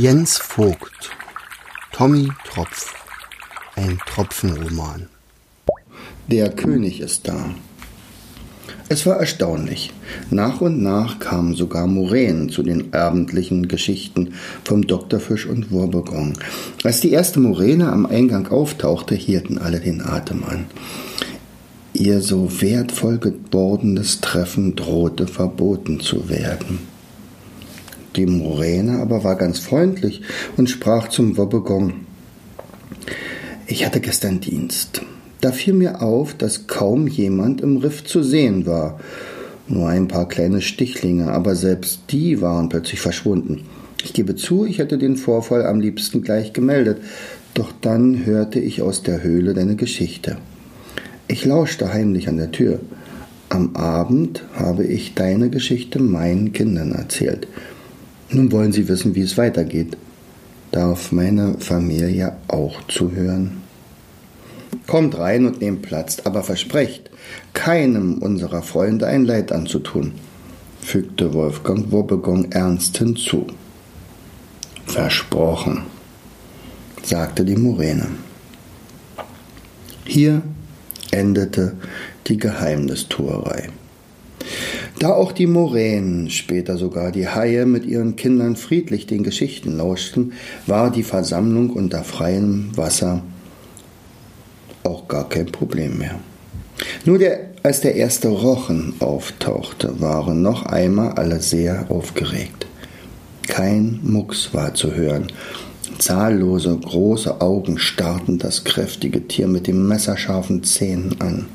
Jens Vogt, Tommy Tropf, ein Tropfenroman. Der König ist da. Es war erstaunlich. Nach und nach kamen sogar Muränen zu den abendlichen Geschichten vom Doktorfisch und Wobbegong. Als die erste Muräne am Eingang auftauchte, hielten alle den Atem an. Ihr so wertvoll gewordenes Treffen drohte verboten zu werden. Die Muräne aber war ganz freundlich und sprach zum Wobbegong: Ich hatte gestern Dienst. Da fiel mir auf, dass kaum jemand im Riff zu sehen war. Nur ein paar kleine Stichlinge, aber selbst die waren plötzlich verschwunden. Ich gebe zu, ich hätte den Vorfall am liebsten gleich gemeldet, doch dann hörte ich aus der Höhle deine Geschichte. Ich lauschte heimlich an der Tür. Am Abend habe ich deine Geschichte meinen Kindern erzählt. Nun wollen sie wissen, wie es weitergeht. Darf meine Familie auch zuhören? Kommt rein und nehmt Platz, aber versprecht, keinem unserer Freunde ein Leid anzutun, fügte Wolfgang Wobbegong ernst hinzu. Versprochen, sagte die Muräne. Hier endete die Geheimnistuerei. Da auch die Muränen, später sogar die Haie, mit ihren Kindern friedlich den Geschichten lauschten, war die Versammlung unter freiem Wasser auch gar kein Problem mehr. Nur als der erste Rochen auftauchte, waren noch einmal alle sehr aufgeregt. Kein Mucks war zu hören. Zahllose große Augen starrten das kräftige Tier mit den messerscharfen Zähnen an.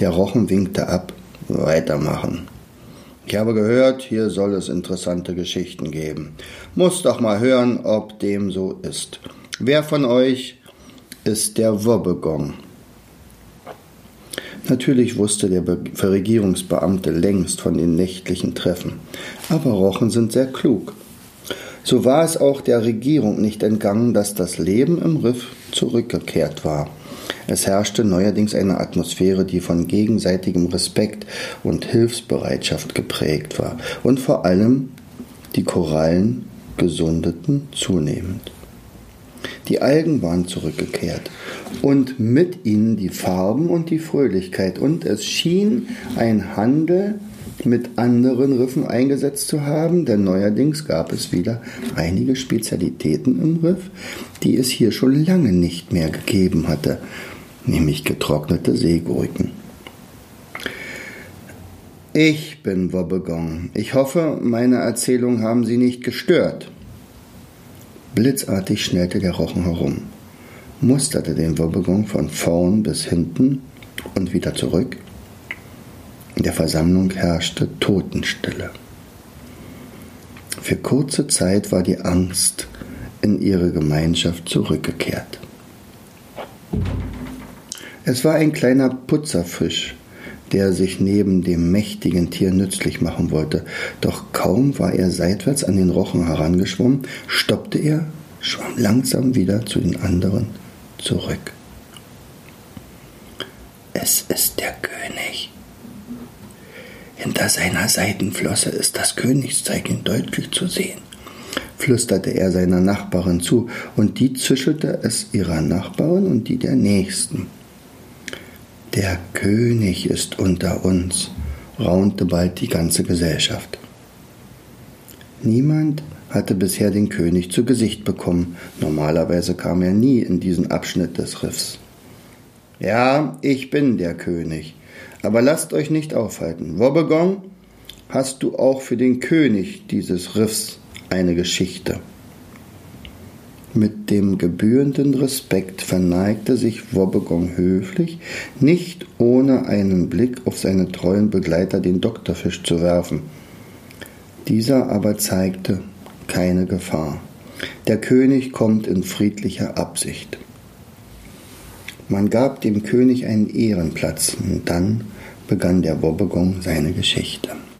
Der Rochen winkte ab: Weitermachen. Ich habe gehört, hier soll es interessante Geschichten geben. Muss doch mal hören, ob dem so ist. Wer von euch ist der Wobbegong? Natürlich wusste der Regierungsbeamte längst von den nächtlichen Treffen, aber Rochen sind sehr klug. So war es auch der Regierung nicht entgangen, dass das Leben im Riff zurückgekehrt war. Es herrschte neuerdings eine Atmosphäre, die von gegenseitigem Respekt und Hilfsbereitschaft geprägt war. Und vor allem die Korallen gesundeten zunehmend. Die Algen waren zurückgekehrt und mit ihnen die Farben und die Fröhlichkeit. Und es schien ein Handel mit anderen Riffen eingesetzt zu haben, denn neuerdings gab es wieder einige Spezialitäten im Riff, die es hier schon lange nicht mehr gegeben hatte, nämlich getrocknete Seegurken. Ich bin Wobbegong. Ich hoffe, meine Erzählungen haben Sie nicht gestört. Blitzartig schnellte der Rochen herum, musterte den Wobbegong von vorn bis hinten und wieder zurück. In der Versammlung herrschte Totenstille. Für kurze Zeit war die Angst in ihre Gemeinschaft zurückgekehrt. Es war ein kleiner Putzerfisch, der sich neben dem mächtigen Tier nützlich machen wollte. Doch kaum war er seitwärts an den Rochen herangeschwommen, stoppte er, schwamm langsam wieder zu den anderen zurück. Es ist der König. Hinter seiner Seitenflosse ist das Königszeichen deutlich zu sehen, flüsterte er seiner Nachbarin zu, und die zischelte es ihrer Nachbarin und die der Nächsten. Der König ist unter uns, raunte bald die ganze Gesellschaft. Niemand hatte bisher den König zu Gesicht bekommen. Normalerweise kam er nie in diesen Abschnitt des Riffs. Ja, ich bin der König. Aber lasst euch nicht aufhalten. Wobbegong, hast du auch für den König dieses Riffs eine Geschichte? Mit dem gebührenden Respekt verneigte sich Wobbegong höflich, nicht ohne einen Blick auf seine treuen Begleiter, den Doktorfisch, zu werfen. Dieser aber zeigte keine Gefahr. Der König kommt in friedlicher Absicht. Man gab dem König einen Ehrenplatz und dann begann der Wobbegong seine Geschichte.